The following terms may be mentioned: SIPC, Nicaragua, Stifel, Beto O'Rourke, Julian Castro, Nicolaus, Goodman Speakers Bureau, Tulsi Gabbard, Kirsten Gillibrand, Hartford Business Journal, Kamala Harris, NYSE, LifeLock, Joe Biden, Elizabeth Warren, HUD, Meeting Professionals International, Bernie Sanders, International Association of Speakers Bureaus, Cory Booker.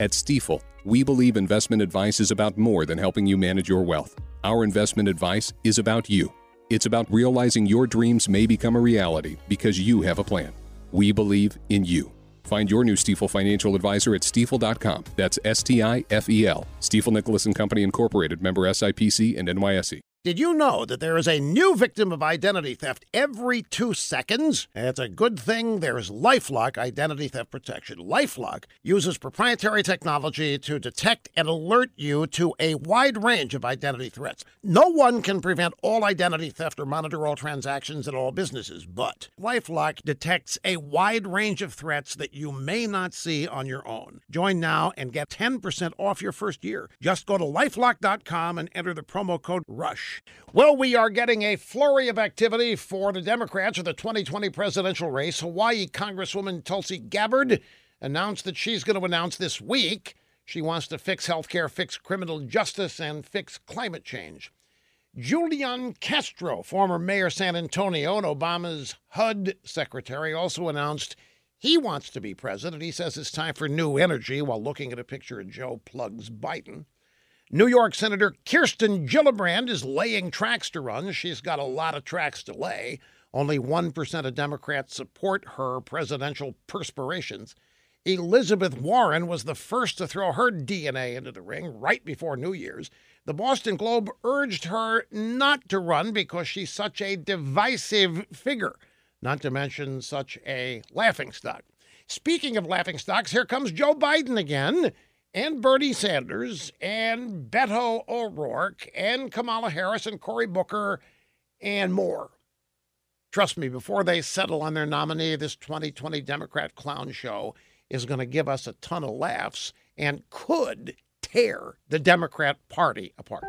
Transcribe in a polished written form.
At Stifel, we believe investment advice is about more than helping you manage your wealth. Our investment advice is about you. It's about realizing your dreams may become a reality because you have a plan. We believe in you. Find your new Stifel financial advisor at stifel.com. That's S-T-I-F-E-L. Stifel Nicolaus & Company Incorporated, member SIPC and NYSE. Did you know that there is a new victim of identity theft every 2 seconds? It's a good thing there's LifeLock Identity Theft Protection. LifeLock uses proprietary technology to detect and alert you to a wide range of identity threats. No one can prevent all identity theft or monitor all transactions in all businesses, but LifeLock detects a wide range of threats that you may not see on your own. Join now and get 10% off your first year. Just go to LifeLock.com and enter the promo code RUSH. Well, we are getting a flurry of activity for the Democrats in the 2020 presidential race. Hawaii Congresswoman Tulsi Gabbard announced that she's going to announce this week she wants to fix health care, fix criminal justice, and fix climate change. Julian Castro, former mayor of San Antonio and Obama's HUD secretary, also announced he wants to be president. He says it's time for new energy while looking at a picture of Joe Plugs Biden. New York Senator Kirsten Gillibrand is laying tracks to run. She's got a lot of tracks to lay. Only 1% of Democrats support her presidential perspirations. Elizabeth Warren was the first to throw her DNA into the ring right before New Year's. The Boston Globe urged her not to run because she's such a divisive figure, not to mention such a laughingstock. Speaking of laughingstocks, here comes Joe Biden again, and Bernie Sanders, and Beto O'Rourke, and Kamala Harris, and Cory Booker, and more. Trust me, before they settle on their nominee, this 2020 Democrat clown show is going to give us a ton of laughs and could tear the Democrat Party apart.